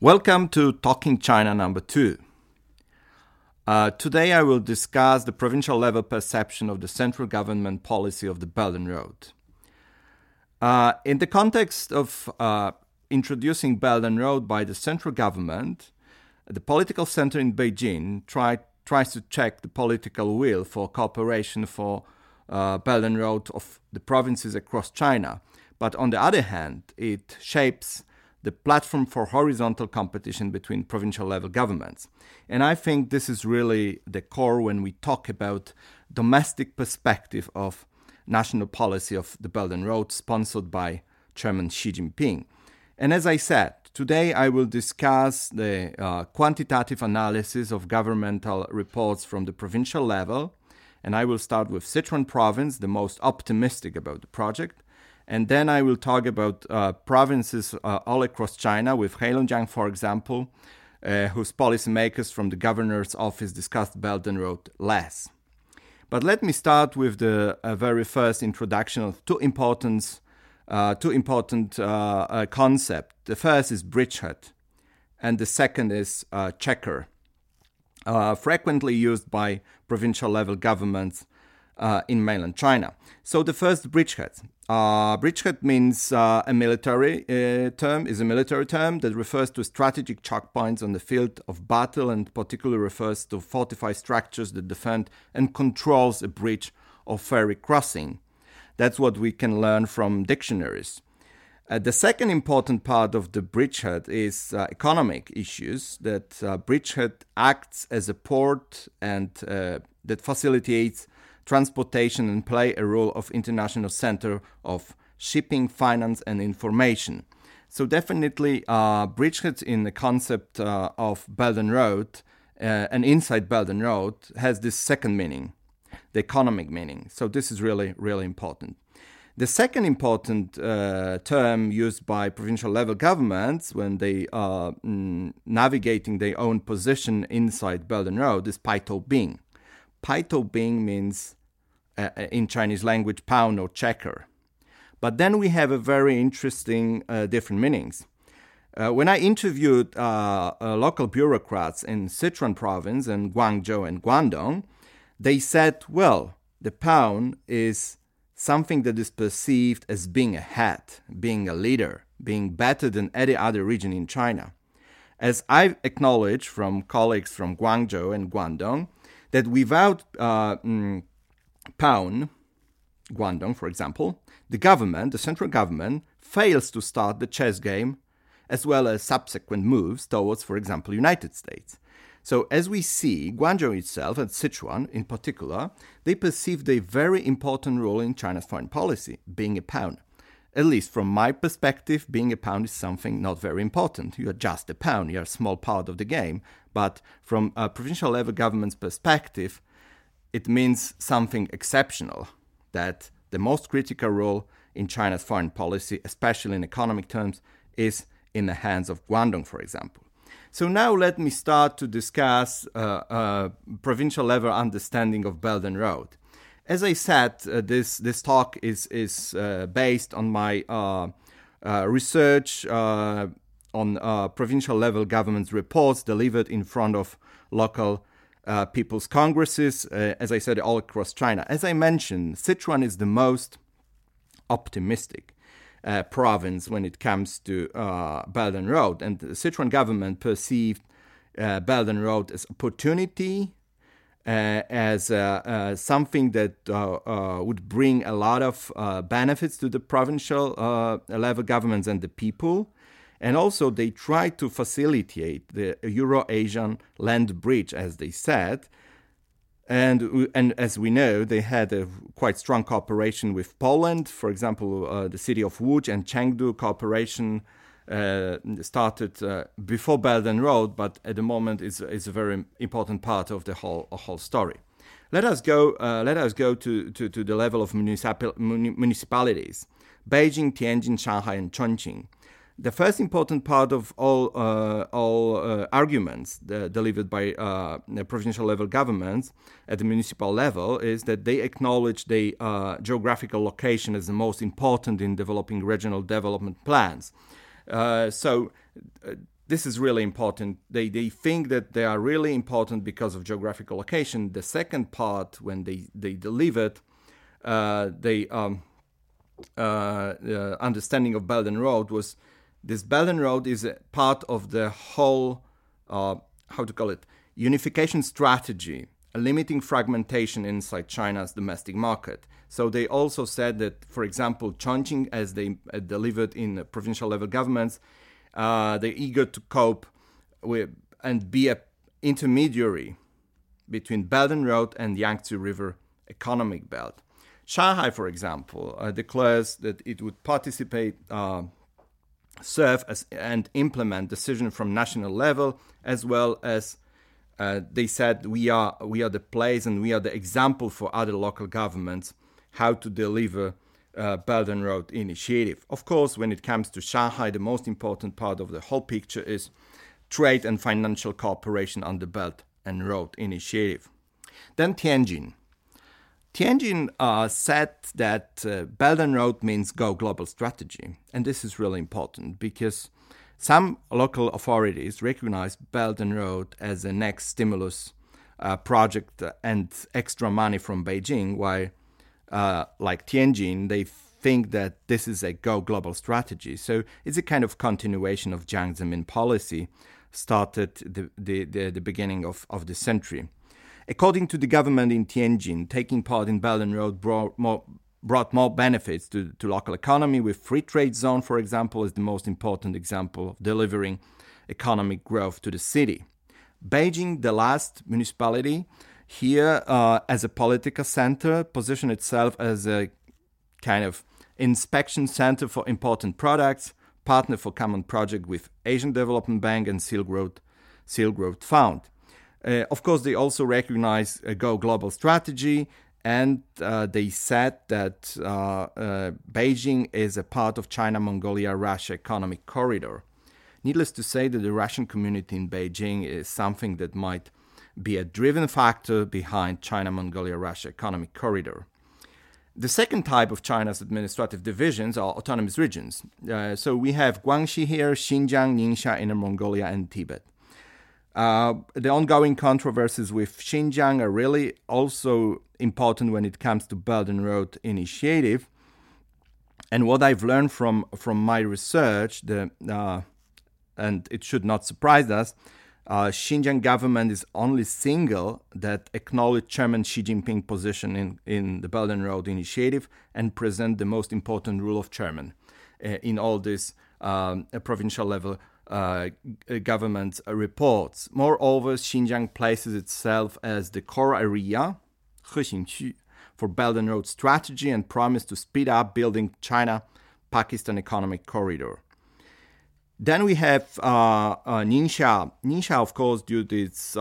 Welcome to Talking China number 2. Today I will discuss the provincial level perception of the central government policy of the Belt and Road. In the context of introducing Belt and Road by the central government, the political center in Beijing tries to check the political will for cooperation for Belt and Road of the provinces across China. But on the other hand, it shapes the platform for horizontal competition between provincial level governments. And I think this is really the core when we talk about domestic perspective of national policy of the Belt and Road sponsored by Chairman Xi Jinping. And as I said, today I will discuss the quantitative analysis of governmental reports from the provincial level. And I will start with Sichuan province, the most optimistic about the project. And then I will talk about provinces all across China, with Heilongjiang, for example, whose policymakers from the governor's office discussed Belt and Road less. But let me start with the very first introduction of two important concepts. The first is bridgehead, and the second is checker, frequently used by provincial-level governments in mainland China. So the first bridgehead. Bridgehead means is a military term that refers to strategic checkpoints on the field of battle and particularly refers to fortified structures that defend and controls a bridge or ferry crossing. That's what we can learn from dictionaries. The second important part of the bridgehead is economic issues, that bridgehead acts as a port and that facilitates transportation and play a role of international center of shipping, finance and information. So definitely bridgehead in the concept of Belt and Road and inside Belt and Road has this second meaning, the economic meaning. So this is really, really important. The second important term used by provincial level governments when they are navigating their own position inside Belt and Road is Paitou Bing. Paitou Bing means, in Chinese language, pound or checker. But then we have a very interesting different meanings. When I interviewed local bureaucrats in Sichuan province and Guangzhou and Guangdong, they said, well, the pound is something that is perceived as being a head, being a leader, being better than any other region in China. As I've acknowledged from colleagues from Guangzhou and Guangdong, that without pound, Guangdong, for example, the central government, fails to start the chess game as well as subsequent moves towards, for example, United States. So as we see, Guangzhou itself and Sichuan in particular, they perceive a very important role in China's foreign policy, being a pound. At least from my perspective, being a pound is something not very important. You are just a pound, you are a small part of the game. But from a provincial level government's perspective, it means something exceptional, that the most critical role in China's foreign policy, especially in economic terms, is in the hands of Guangdong, for example. So now let me start to discuss provincial level understanding of Belt and Road. As I said, this talk is based on my research on provincial level governments reports delivered in front of local people's congresses, as I said, all across China. As I mentioned, Sichuan is the most optimistic province when it comes to Belt and Road, and the Sichuan government perceived Belt and Road as opportunity, as something that would bring a lot of benefits to the provincial level governments and the people. And also they tried to facilitate the Euro-Asian land bridge, as they said. And as we know, they had a quite strong cooperation with Poland. For example, the city of Łódź and Chengdu cooperation started before Belt and Road, but at the moment is a very important part of the whole story. Let us go to the level of municipalities: Beijing, Tianjin, Shanghai, and Chongqing. The first important part of all arguments delivered by provincial level governments at the municipal level is that they acknowledge the geographical location as the most important in developing regional development plans. So This is really important. They think that they are really important because of geographical location. The second part, when they deliver it, the understanding of Belt and Road was this Belt and Road is a part of the whole, unification strategy, limiting fragmentation inside China's domestic market. So they also said that, for example, Chongqing, as they delivered in provincial level governments, they're eager to cope with and be an intermediary between Belt and Road and Yangtze River Economic Belt. Shanghai, for example, declares that it would participate, serve as, and implement decisions from national level, as well as they said we are the place and we are the example for other local governments how to deliver Belt and Road initiative. Of course, when it comes to Shanghai, the most important part of the whole picture is trade and financial cooperation under Belt and Road initiative. Then Tianjin. Tianjin said that Belt and Road means go global strategy. And this is really important because some local authorities recognize Belt and Road as a next stimulus project and extra money from Beijing, while like Tianjin, they think that this is a go global strategy. So it's a kind of continuation of Jiang Zemin policy started the beginning of the century. According to the government in Tianjin, taking part in Belt and Road brought more benefits to local economy, with free trade zone, for example, is the most important example of delivering economic growth to the city. Beijing, the last municipality here, as a political center, positioned itself as a kind of inspection center for important products, partner for common project with Asian Development Bank and Silk Road Fund. Of course, they also recognize a Go Global strategy, and they said that Beijing is a part of China-Mongolia-Russia economic corridor. Needless to say that the Russian community in Beijing is something that might be a driven factor behind China-Mongolia-Russia economic corridor. The second type of China's administrative divisions are autonomous regions. So we have Guangxi here, Xinjiang, Ningxia, Inner Mongolia, and Tibet. The ongoing controversies with Xinjiang are really also important when it comes to Belt and Road initiative. And what I've learned from my research, and it should not surprise us, Xinjiang government is only single that acknowledged Chairman Xi Jinping position in the Belt and Road initiative and present the most important rule of chairman in all these provincial level government reports. Moreover, Xinjiang places itself as the core area for Belt and Road strategy and promised to speed up building China-Pakistan economic corridor. Then we have Ningxia. Ningxia, of course, due to its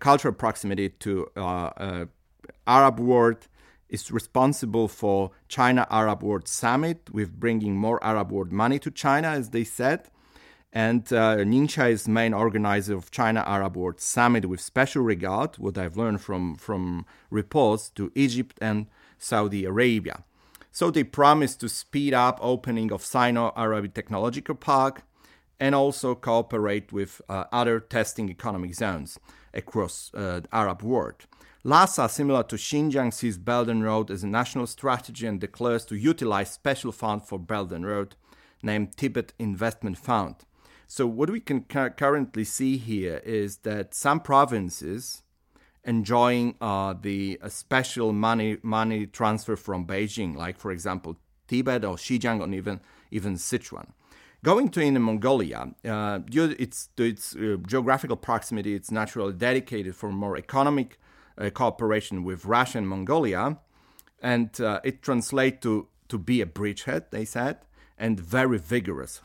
cultural proximity to Arab world, is responsible for China-Arab World Summit with bringing more Arab world money to China, as they said. And Ningxia is main organizer of China-Arab World Summit with special regard, what I've learned from reports, to Egypt and Saudi Arabia. So they promised to speed up opening of Sino-Arab Technological Park and also cooperate with other testing economic zones across the Arab world. Lhasa, similar to Xinjiang, sees Belt and Road as a national strategy and declares to utilize special fund for Belt and Road named Tibet Investment Fund. So what we can currently see here is that some provinces enjoying the special money transfer from Beijing, like, for example, Tibet or Xinjiang or even Sichuan. Going to Inner Mongolia, due to its geographical proximity, it's naturally dedicated for more economic cooperation with Russia and Mongolia, and it translates to be a bridgehead, they said, and very vigorous,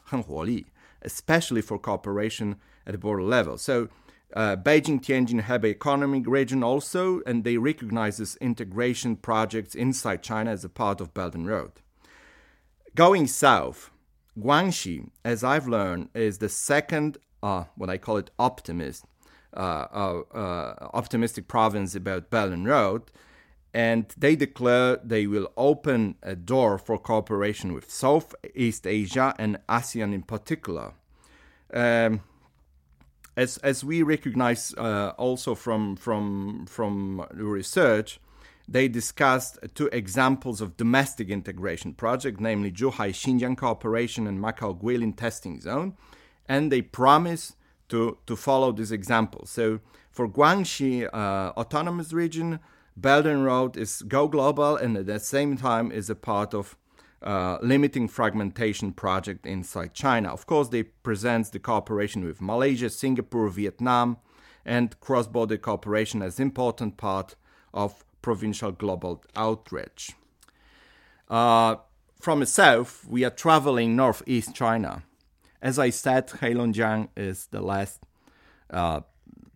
especially for cooperation at the border level. So Beijing, Tianjin, Hebei economic region also, and they recognize this integration projects inside China as a part of Belt and Road. Going south, Guangxi, as I've learned, is the second, what I call it, optimistic province about Belt and Road, and they declare they will open a door for cooperation with Southeast Asia and ASEAN in particular. As we recognize also from research, they discussed two examples of domestic integration project, namely Zhuhai-Xinjiang Cooperation and Macau-Guilin Testing Zone, and they promised to follow this example. So for Guangxi Autonomous Region, Belt and Road is go global and at the same time is a part of limiting fragmentation project inside China. Of course, they present the cooperation with Malaysia, Singapore, Vietnam, and cross-border cooperation as important part of provincial global outreach. From the south, we are traveling northeast China. As I said, Heilongjiang is the less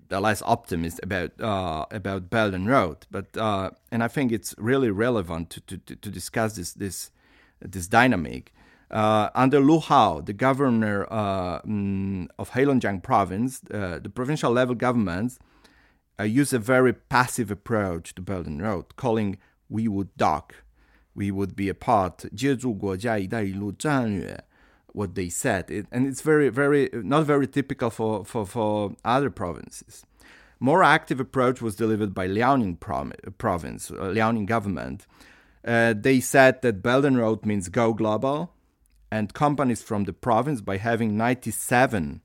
optimist about Belt and Road, but I think it's really relevant to discuss this dynamic. Under Lu Hao, the governor of Heilongjiang province, the provincial level governments use a very passive approach to Belt and Road, calling "we would dock, we would be a part," 接住国家一带一路战略, what they said. And it's very, very not very typical for other provinces. More active approach was delivered by Liaoning province, Liaoning government. They said that Belt and Road means go global, and companies from the province, by having 97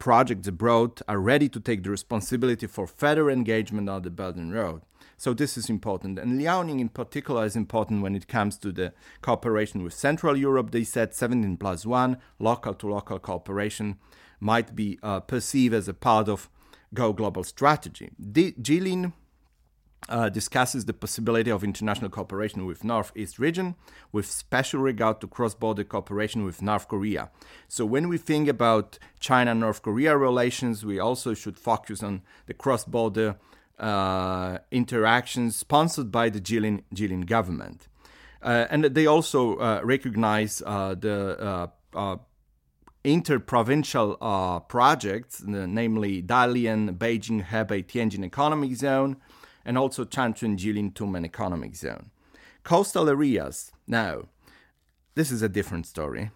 projects abroad, are ready to take the responsibility for further engagement on the Belt and Road. So this is important. And Liaoning in particular is important when it comes to the cooperation with Central Europe. They said 17+1, local-to-local cooperation, might be perceived as a part of Go Global strategy. Jilin discusses the possibility of international cooperation with Northeast region, with special regard to cross-border cooperation with North Korea. So when we think about China-North Korea relations, we also should focus on the cross-border interactions sponsored by the Jilin government. And they also recognize the interprovincial projects, namely Dalian, Beijing, Hebei, Tianjin Economic Zone, and also Changchun, Jilin, Tumen Economic Zone. Coastal areas, now, this is a different story,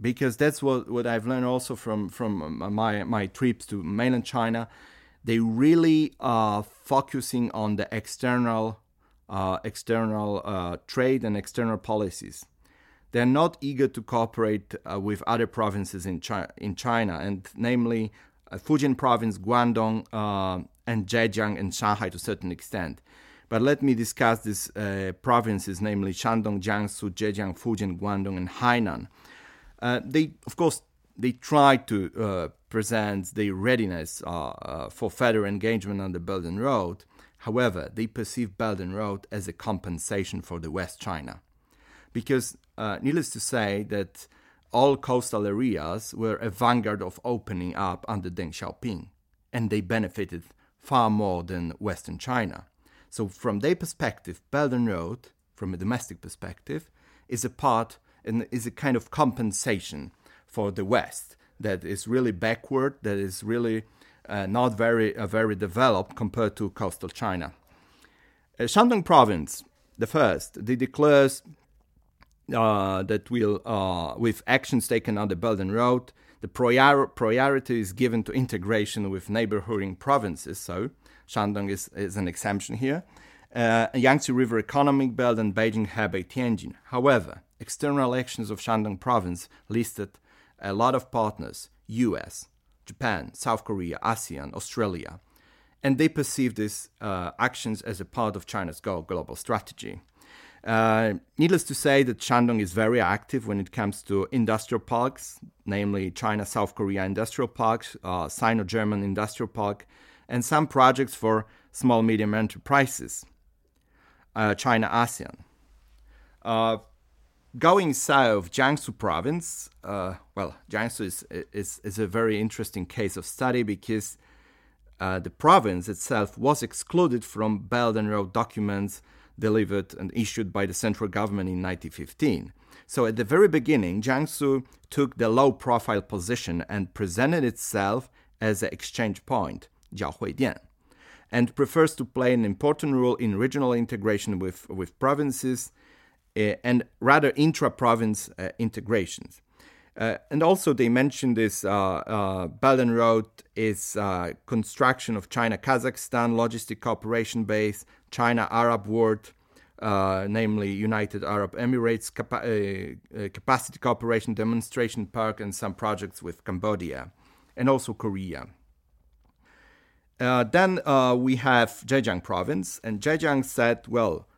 because that's what I've learned also from my trips to mainland China. They really are focusing on the external trade and external policies. They're not eager to cooperate with other provinces in China, and namely Fujian province, Guangdong, and Zhejiang and Shanghai to a certain extent. But let me discuss these provinces, namely Shandong, Jiangsu, Zhejiang, Fujian, Guangdong, and Hainan. They try to present their readiness for further engagement on the Belt and Road. However, they perceive Belt and Road as a compensation for the West China. Because needless to say that all coastal areas were a vanguard of opening up under Deng Xiaoping, and they benefited far more than Western China. So from their perspective, Belt and Road, from a domestic perspective, is a part and is a kind of compensation for the West that is really backward, that is really not very developed compared to coastal China. Shandong province, the first, they declares that with actions taken on the Belt and Road, the priority is given to integration with neighboring provinces. So Shandong is an exemption here. Yangtze River Economic Belt and Beijing, Hebei, Tianjin. However, external actions of Shandong province listed a lot of partners, US, Japan, South Korea, ASEAN, Australia. And they perceive these actions as a part of China's global strategy. Needless to say that Shandong is very active when it comes to industrial parks, namely China-South Korea industrial parks, Sino-German industrial park, and some projects for small-medium enterprises, China-ASEAN. Going south, Jiangsu province, Jiangsu is a very interesting case of study because the province itself was excluded from Belt and Road documents delivered and issued by the central government in 1915. So at the very beginning, Jiangsu took the low-profile position and presented itself as an exchange point, Jiaohuidian, and prefers to play an important role in regional integration with provinces, and rather intra-province integrations. And also they mentioned this Belt and Road is construction of China-Kazakhstan logistic cooperation base, China-Arab World, namely United Arab Emirates capacity cooperation demonstration park and some projects with Cambodia and also Korea. Then we have Zhejiang province, and Zhejiang said, well,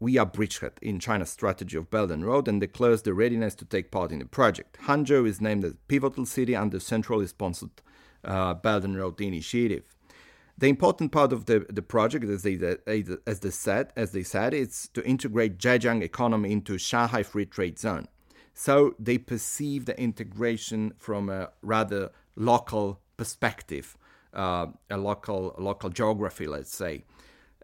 we are bridgehead in China's strategy of Belt and Road and declares the readiness to take part in the project. Hangzhou is named as pivotal city under centrally sponsored Belt and Road initiative. The important part of the project, as they said, is to integrate Zhejiang economy into Shanghai Free Trade Zone. So they perceive the integration from a rather local perspective, a local geography, let's say.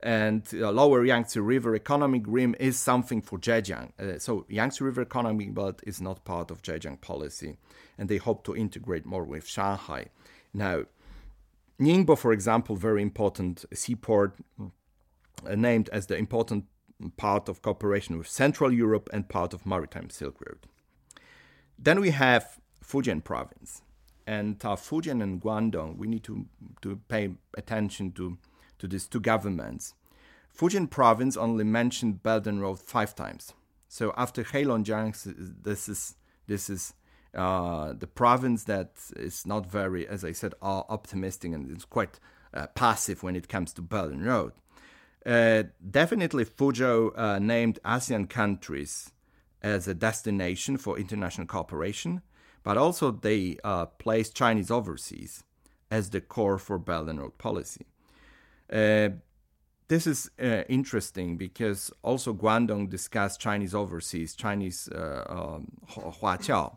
And lower Yangtze River economic rim is something for Zhejiang. So Yangtze River economic belt is not part of Zhejiang policy, and they hope to integrate more with Shanghai. Now, Ningbo, for example, very important seaport, named as the important part of cooperation with Central Europe and part of Maritime Silk Road. Then we have Fujian province. And Fujian and Guangdong, we need to pay attention to these two governments. Fujian province only mentioned Belt and Road 5 times. So after Heilongjiang, this is the province that is not very, as I said, optimistic, and it's quite passive when it comes to Belt and Road. Definitely Fuzhou named ASEAN countries as a destination for international cooperation, but also they placed Chinese overseas as the core for Belt and Road policy. This is interesting because also Guangdong discussed Chinese overseas, Chinese Huaqiao.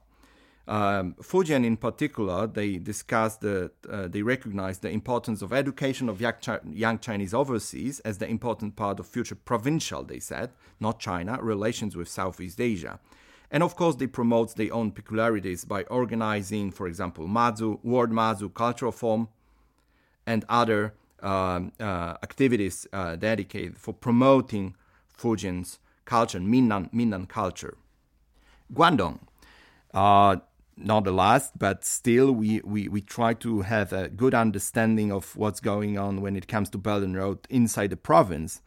Fujian in particular, they discussed they recognized the importance of education of young Chinese overseas as the important part of future provincial, they said, not China, relations with Southeast Asia. And of course, they promote their own peculiarities by organizing, for example, World Mazu Cultural Forum and other activities dedicated for promoting Fujian's culture, Minnan culture. Guangdong, not the last, but still we try to have a good understanding of what's going on when it comes to Belt and Road inside the province.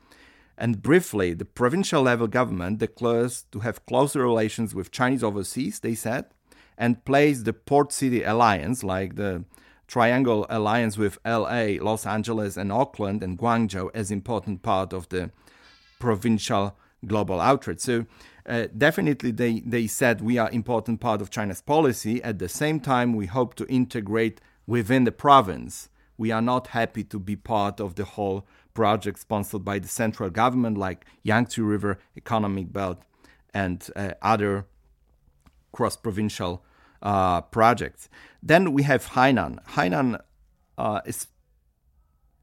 And briefly, the provincial level government declares to have closer relations with Chinese overseas, they said, and plays the Port City Alliance, like the Triangle Alliance with LA, Los Angeles and Auckland and Guangzhou as important part of the provincial global outreach. So definitely they said we are important part of China's policy. At the same time, we hope to integrate within the province. We are not happy to be part of the whole project sponsored by the central government like Yangtze River Economic Belt and other cross-provincial projects. Then we have Hainan. Hainan is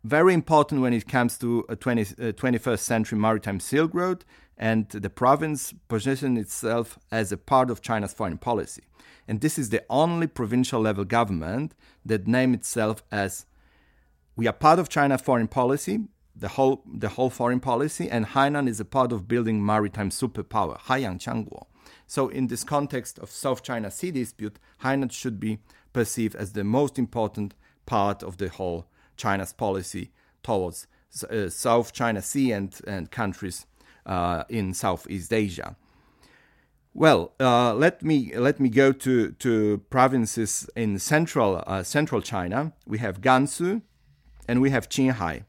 very important when it comes to 21st century Maritime Silk Road, and the province positioned itself as a part of China's foreign policy. And this is the only provincial level government that named itself as we are part of China's foreign policy, the whole foreign policy, and Hainan is a part of building maritime superpower, Haiyang Changguo. So in this context of South China Sea dispute, Hainan should be perceived as the most important part of the whole China's policy towards South China Sea and countries in Southeast Asia. Well, let me go to provinces in central China. We have Gansu and we have Qinghai,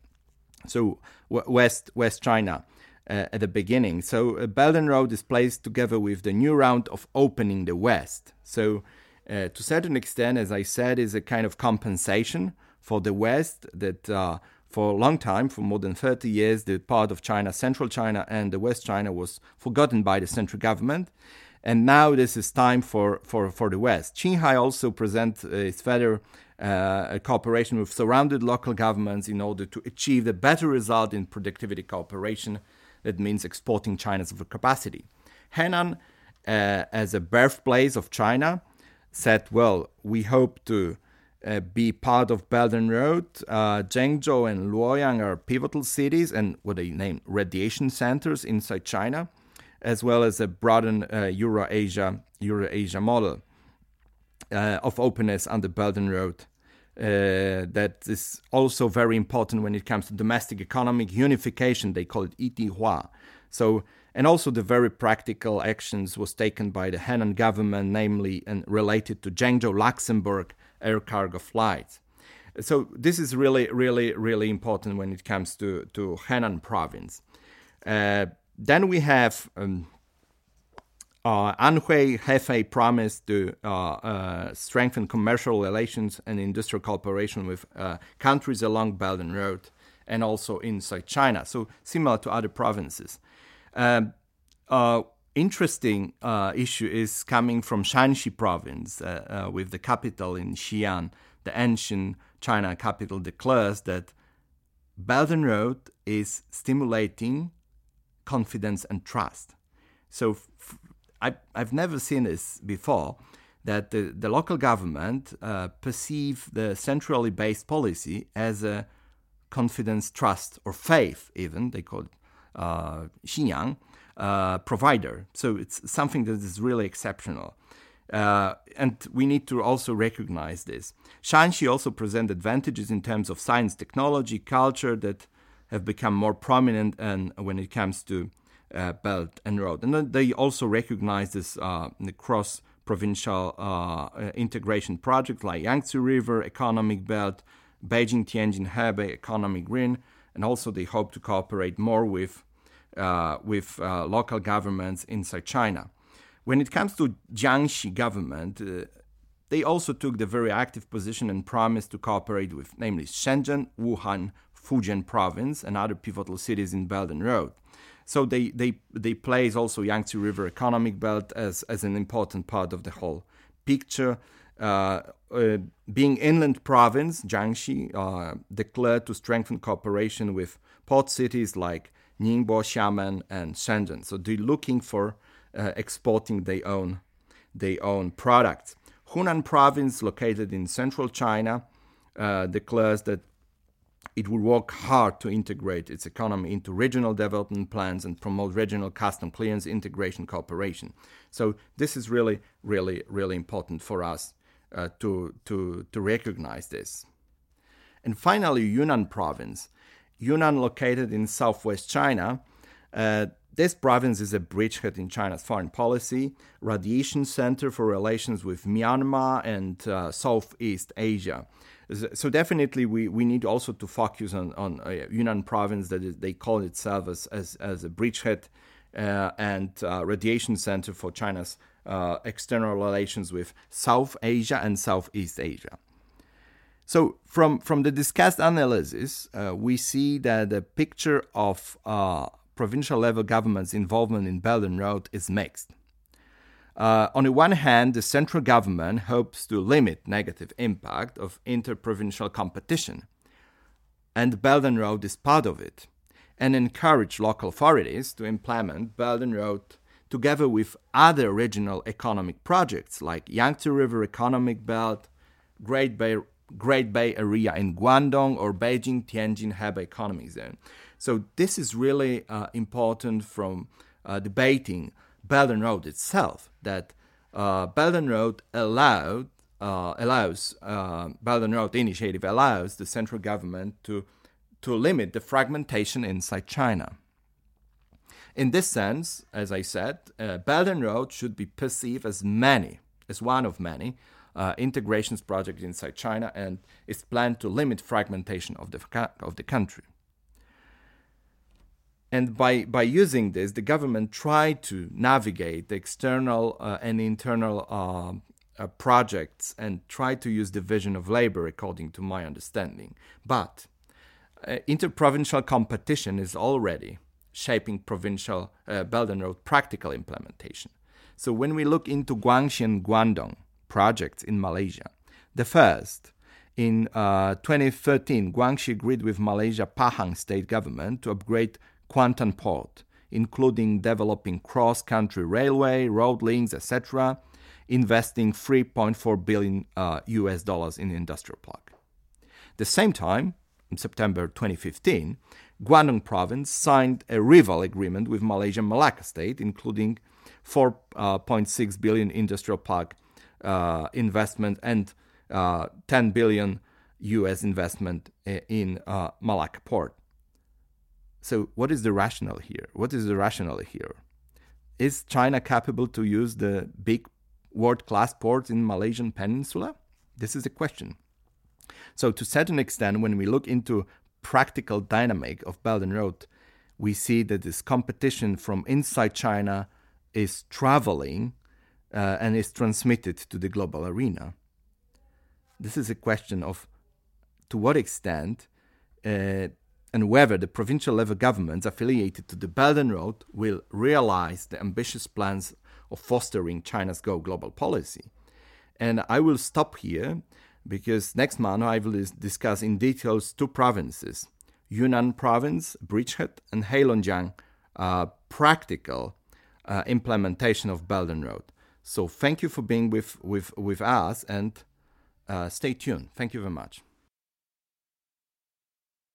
so West China. At the beginning. So Belt and Road is placed together with the new round of opening the West. So to a certain extent, as I said, is a kind of compensation for the West that for a long time, for more than 30 years, the part of China, Central China and the West China was forgotten by the central government. And now this is time for the West. Qinghai also presents its further cooperation with surrounded local governments in order to achieve a better result in productivity cooperation. That means exporting China's overcapacity. Henan, as a birthplace of China, said, well, we hope to be part of Belt and Road. Zhengzhou and Luoyang are pivotal cities and what they name radiation centers inside China, as well as a broadened Euro-Asia model. of openness on the Belt and Road. That is also very important when it comes to domestic economic unification. They call it Yitihua. So, and also the very practical actions was taken by the Henan government, namely and related to Guangzhou-Luxembourg air cargo flights. So this is really important when it comes to Henan province. Then we have Anhui Hefei promised to strengthen commercial relations and industrial cooperation with countries along Belt and Road and also inside China. So similar to other provinces. Interesting issue is coming from Shanxi province with the capital in Xi'an. The ancient China capital declares that Belt and Road is stimulating confidence and trust. So I've never seen this before, that the local government perceive the centrally based policy as a confidence, trust, or faith even, they call it Xinjiang, provider. So it's something that is really exceptional. And we need to also recognize this. Shanxi also presents advantages in terms of science, technology, culture that have become more prominent and when it comes to Belt and Road. And then they also recognize this the cross-provincial integration project like Yangtze River Economic Belt, Beijing, Tianjin, Hebei Economic Ring, and also they hope to cooperate more with local governments inside China. When it comes to Jiangxi government, they also took the very active position and promised to cooperate with, namely Shenzhen, Wuhan, Fujian province, and other pivotal cities in Belt and Road. So they place also Yangtze River Economic Belt as an important part of the whole picture. Being inland province, Jiangxi declared to strengthen cooperation with port cities like Ningbo, Xiamen, and Shenzhen. So they're looking for exporting their own products. Hunan province, located in central China, declares that it will work hard to integrate its economy into regional development plans and promote regional custom clearance, integration, cooperation. So this is really important for us to recognize this. And finally, Yunnan province. Yunnan, located in southwest China, this province is a bridgehead in China's foreign policy, radiation center for relations with Myanmar and Southeast Asia. So definitely we need also to focus on Yunnan province, that is, they call itself as a bridgehead and radiation center for China's external relations with South Asia and Southeast Asia. So from the discussed analysis, we see that the picture of provincial level government's involvement in Belt and Road is mixed. On the one hand, the central government hopes to limit negative impact of interprovincial competition, and Belt and Road is part of it, and encourage local authorities to implement Belt and Road together with other regional economic projects like Yangtze River Economic Belt, Great Bay Area in Guangdong, or Beijing Tianjin Hebei Economic Zone. So this is really important from debating Belt and Road itself, that Belt and Road Belt and Road Initiative allows the central government to limit the fragmentation inside China. In this sense, as I said, Belt and Road should be perceived as one of many integrations projects inside China, and is planned to limit fragmentation of the country. And by using this, the government tried to navigate the external and internal projects and tried to use division of labor, according to my understanding. But interprovincial competition is already shaping provincial Belt and Road practical implementation. So when we look into Guangxi and Guangdong projects in Malaysia, the first, in 2013, Guangxi agreed with Malaysia Pahang state government to upgrade Kuantan Port, including developing cross-country railway, road links, etc., investing $3.4 billion US dollars in the industrial park. At the same time, in September 2015, Guangdong province signed a rival agreement with Malaysia Malacca state, including $4.6 billion industrial park investment and $10 billion US investment in Malacca port. So what is the rationale here? Is China capable to use the big world-class ports in Malaysian Peninsula? This is the question. So to certain extent, when we look into practical dynamic of Belt and Road, we see that this competition from inside China is traveling and is transmitted to the global arena. This is a question of to what extent and whether the provincial level governments affiliated to the Belt and Road will realize the ambitious plans of fostering China's Go Global policy. And I will stop here because next month I will discuss in details two provinces, Yunnan province, Bridgehead, and Heilongjiang, practical implementation of Belt and Road. So thank you for being with us and stay tuned. Thank you very much.